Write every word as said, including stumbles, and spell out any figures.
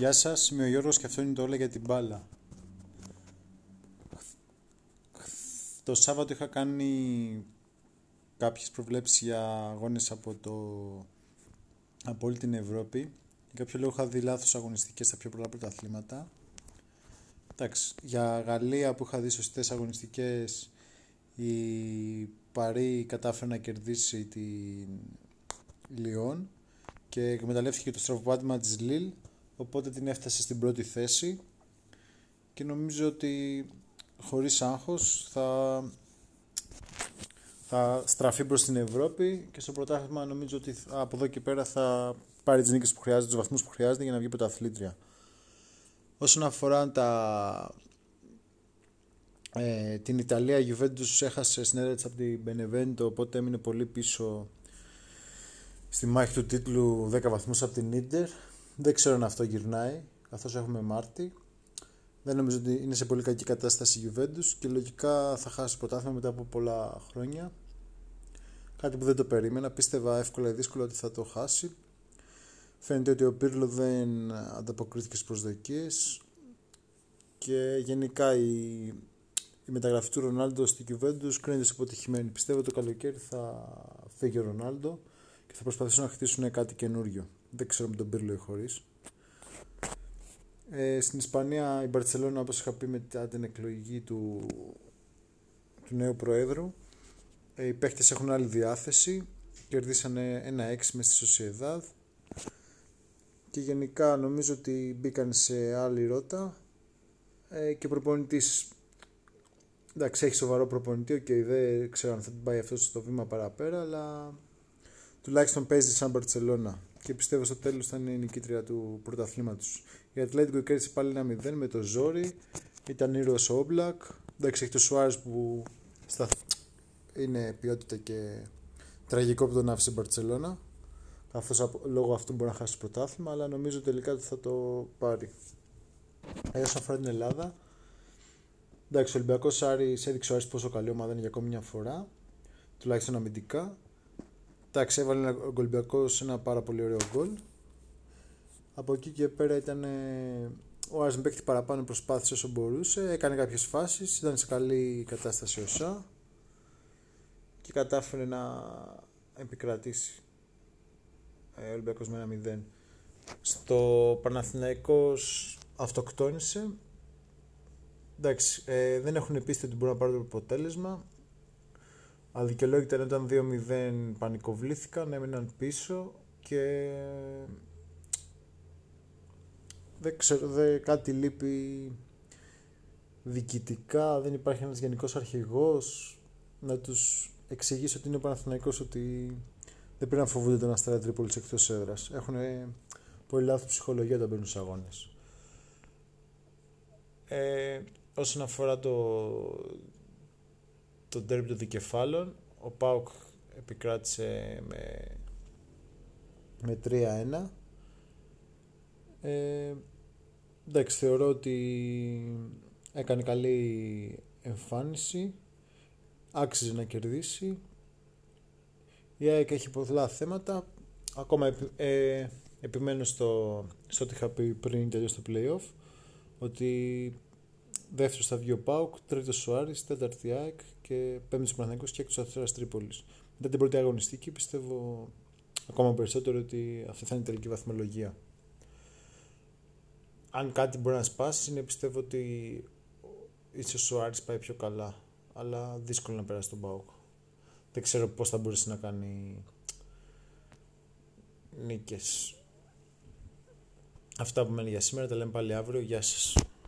Γεια σας, είμαι ο Γιώργος και αυτό είναι το Όλα για την Μπάλα. Το Σάββατο είχα κάνει κάποιες προβλέψεις για αγώνες από, το... από όλη την Ευρώπη. Για κάποιο λόγο είχα δει λάθος αγωνιστικές στα πιο πολλά πρωταθλήματα. Εντάξει, για Γαλλία που είχα δει σωστές αγωνιστικές, η Παρή κατάφερε να κερδίσει την Λιόν και εκμεταλλεύτηκε το στραβοπάτημα της Λιλ, οπότε την έφτασε στην πρώτη θέση και νομίζω ότι χωρίς άγχος θα, θα στραφεί προς την Ευρώπη και στο πρωτάθλημα νομίζω ότι από εδώ και πέρα θα πάρει τις νίκες που χρειάζεται, τους βαθμούς που χρειάζεται για να βγει πρωταθλήτρια. Όσον αφορά τα, ε, την Ιταλία, η Γιουβέντους έχασε συνέδρες από την Μπενεβέντο, οπότε έμεινε πολύ πίσω στη μάχη του τίτλου, δέκα βαθμούς από την Ιντερ. Δεν ξέρω αν αυτό γυρνάει, καθώς έχουμε Μάρτι. Δεν νομίζω ότι είναι σε πολύ κακή κατάσταση η Γιουβέντους και λογικά θα χάσει πρωτάθλημα μετά από πολλά χρόνια. Κάτι που δεν το περίμενα, πίστευα εύκολα ή δύσκολα ότι θα το χάσει. Φαίνεται ότι ο Πύρλο δεν ανταποκρίθηκε στις προσδοκίες και γενικά η, η μεταγραφή του Ρονάλντο στην Γιουβέντους κρίνεται σε αποτυχημένη. Πιστεύω το καλοκαίρι θα φύγει ο Ρονάλντο και θα προσπαθήσουν να χτίσουν κάτι καινούριο. Δεν ξέρω με τον Πύρλο ή χωρίς. Ε, στην Ισπανία η Μπαρσελόνα, όπως είχα πει μετά την εκλογή του, του νέου προέδρου, ε, οι παίχτες έχουν άλλη διάθεση, κερδίσανε ένα έξι μες στη Σοσιαδάδ και γενικά νομίζω ότι μπήκαν σε άλλη ρότα ε, και προπονητής, εντάξει, έχει σοβαρό προπονητή και okay, δεν ξέρω αν θα την πάει αυτό στο βήμα παραπέρα, αλλά τουλάχιστον παίζει σαν Μπαρσελόνα και πιστεύω στο τέλος θα είναι η νικήτρια του πρωταθλήματος. Η Ατλέτικο κέρδισε πάλι ένα μηδέν με το Ζόρι, ήταν ήρωας ο Ομπλακ, εντάξει, έχει το Σουάρης που στα... είναι ποιότητα και τραγικό που τον άφησε η Μπαρσελόνα, καθώς λόγω αυτού μπορεί να χάσει το πρωτάθλημα, αλλά νομίζω τελικά ότι θα το πάρει. Όσον αφορά την Ελλάδα, εντάξει, ο Ολυμπιακός Άρης έδειξε ο Άρης πόσο καλή ομάδα είναι για ακόμη μια φορά, τουλάχιστον αμυντικά. Εντάξει, έβαλε ο Ολυμπιακός σε ένα πάρα πολύ ωραίο γκολ. Από εκεί και πέρα ήταν ο Αζιμπέκτη παραπάνω, προσπάθησε όσο μπορούσε, έκανε κάποιες φάσεις, ήταν σε καλή κατάσταση ο ΣΑ και κατάφερε να επικρατήσει ο Ολυμπιακός με ένα μηδέν. Στο Παναθηναϊκός αυτοκτόνησε. Εντάξει, ε, δεν έχουν πίστη ότι μπορούν να πάρουν το αποτέλεσμα. Αδικαιολόγητα ήταν δύο μηδέν, πανικοβλήθηκαν, έμειναν πίσω και δεν ξέρω, δε, κάτι λείπει διοικητικά, δεν υπάρχει ένας γενικός αρχηγός να τους εξηγήσει ότι είναι ο Παναθηναϊκός, ότι δεν πρέπει να φοβούνται τον Αστέρα Τρίπολης εκτός έδρας. Έχουν πολύ λάθος ψυχολογία όταν παίρνουν στους αγώνες. Ε, όσον αφορά το... το ντέρμπι των δικεφάλων, ο Πάουκ επικράτησε με, με τρία ένα. Ε, εντάξει, θεωρώ ότι έκανε καλή εμφάνιση, άξιζε να κερδίσει. Η ΑΕΚ έχει πολλά θέματα, ακόμα ε, επιμένω στο, στο ότι είχα πει πριν τελειώσει το play-off, ότι δεύτερος θα βγει ο ΠΑΟΚ, τρίτος ο Άρης, τέταρτη η ΑΕΚ και πέμπτος ο Παναθηναϊκός και έκτος ο Αστέρας Τρίπολης. Μετά την πρώτη αγωνιστική πιστεύω ακόμα περισσότερο ότι αυτή θα είναι η τελική βαθμολογία. Αν κάτι μπορεί να σπάσει είναι, πιστεύω ότι ίσως ο Άρης πάει πιο καλά, αλλά δύσκολο να περάσει τον ΠΑΟΚ. Δεν ξέρω πώς θα μπορέσει να κάνει νίκες. Αυτά που μένει για σήμερα, τα λέμε πάλι αύριο. Γεια σας.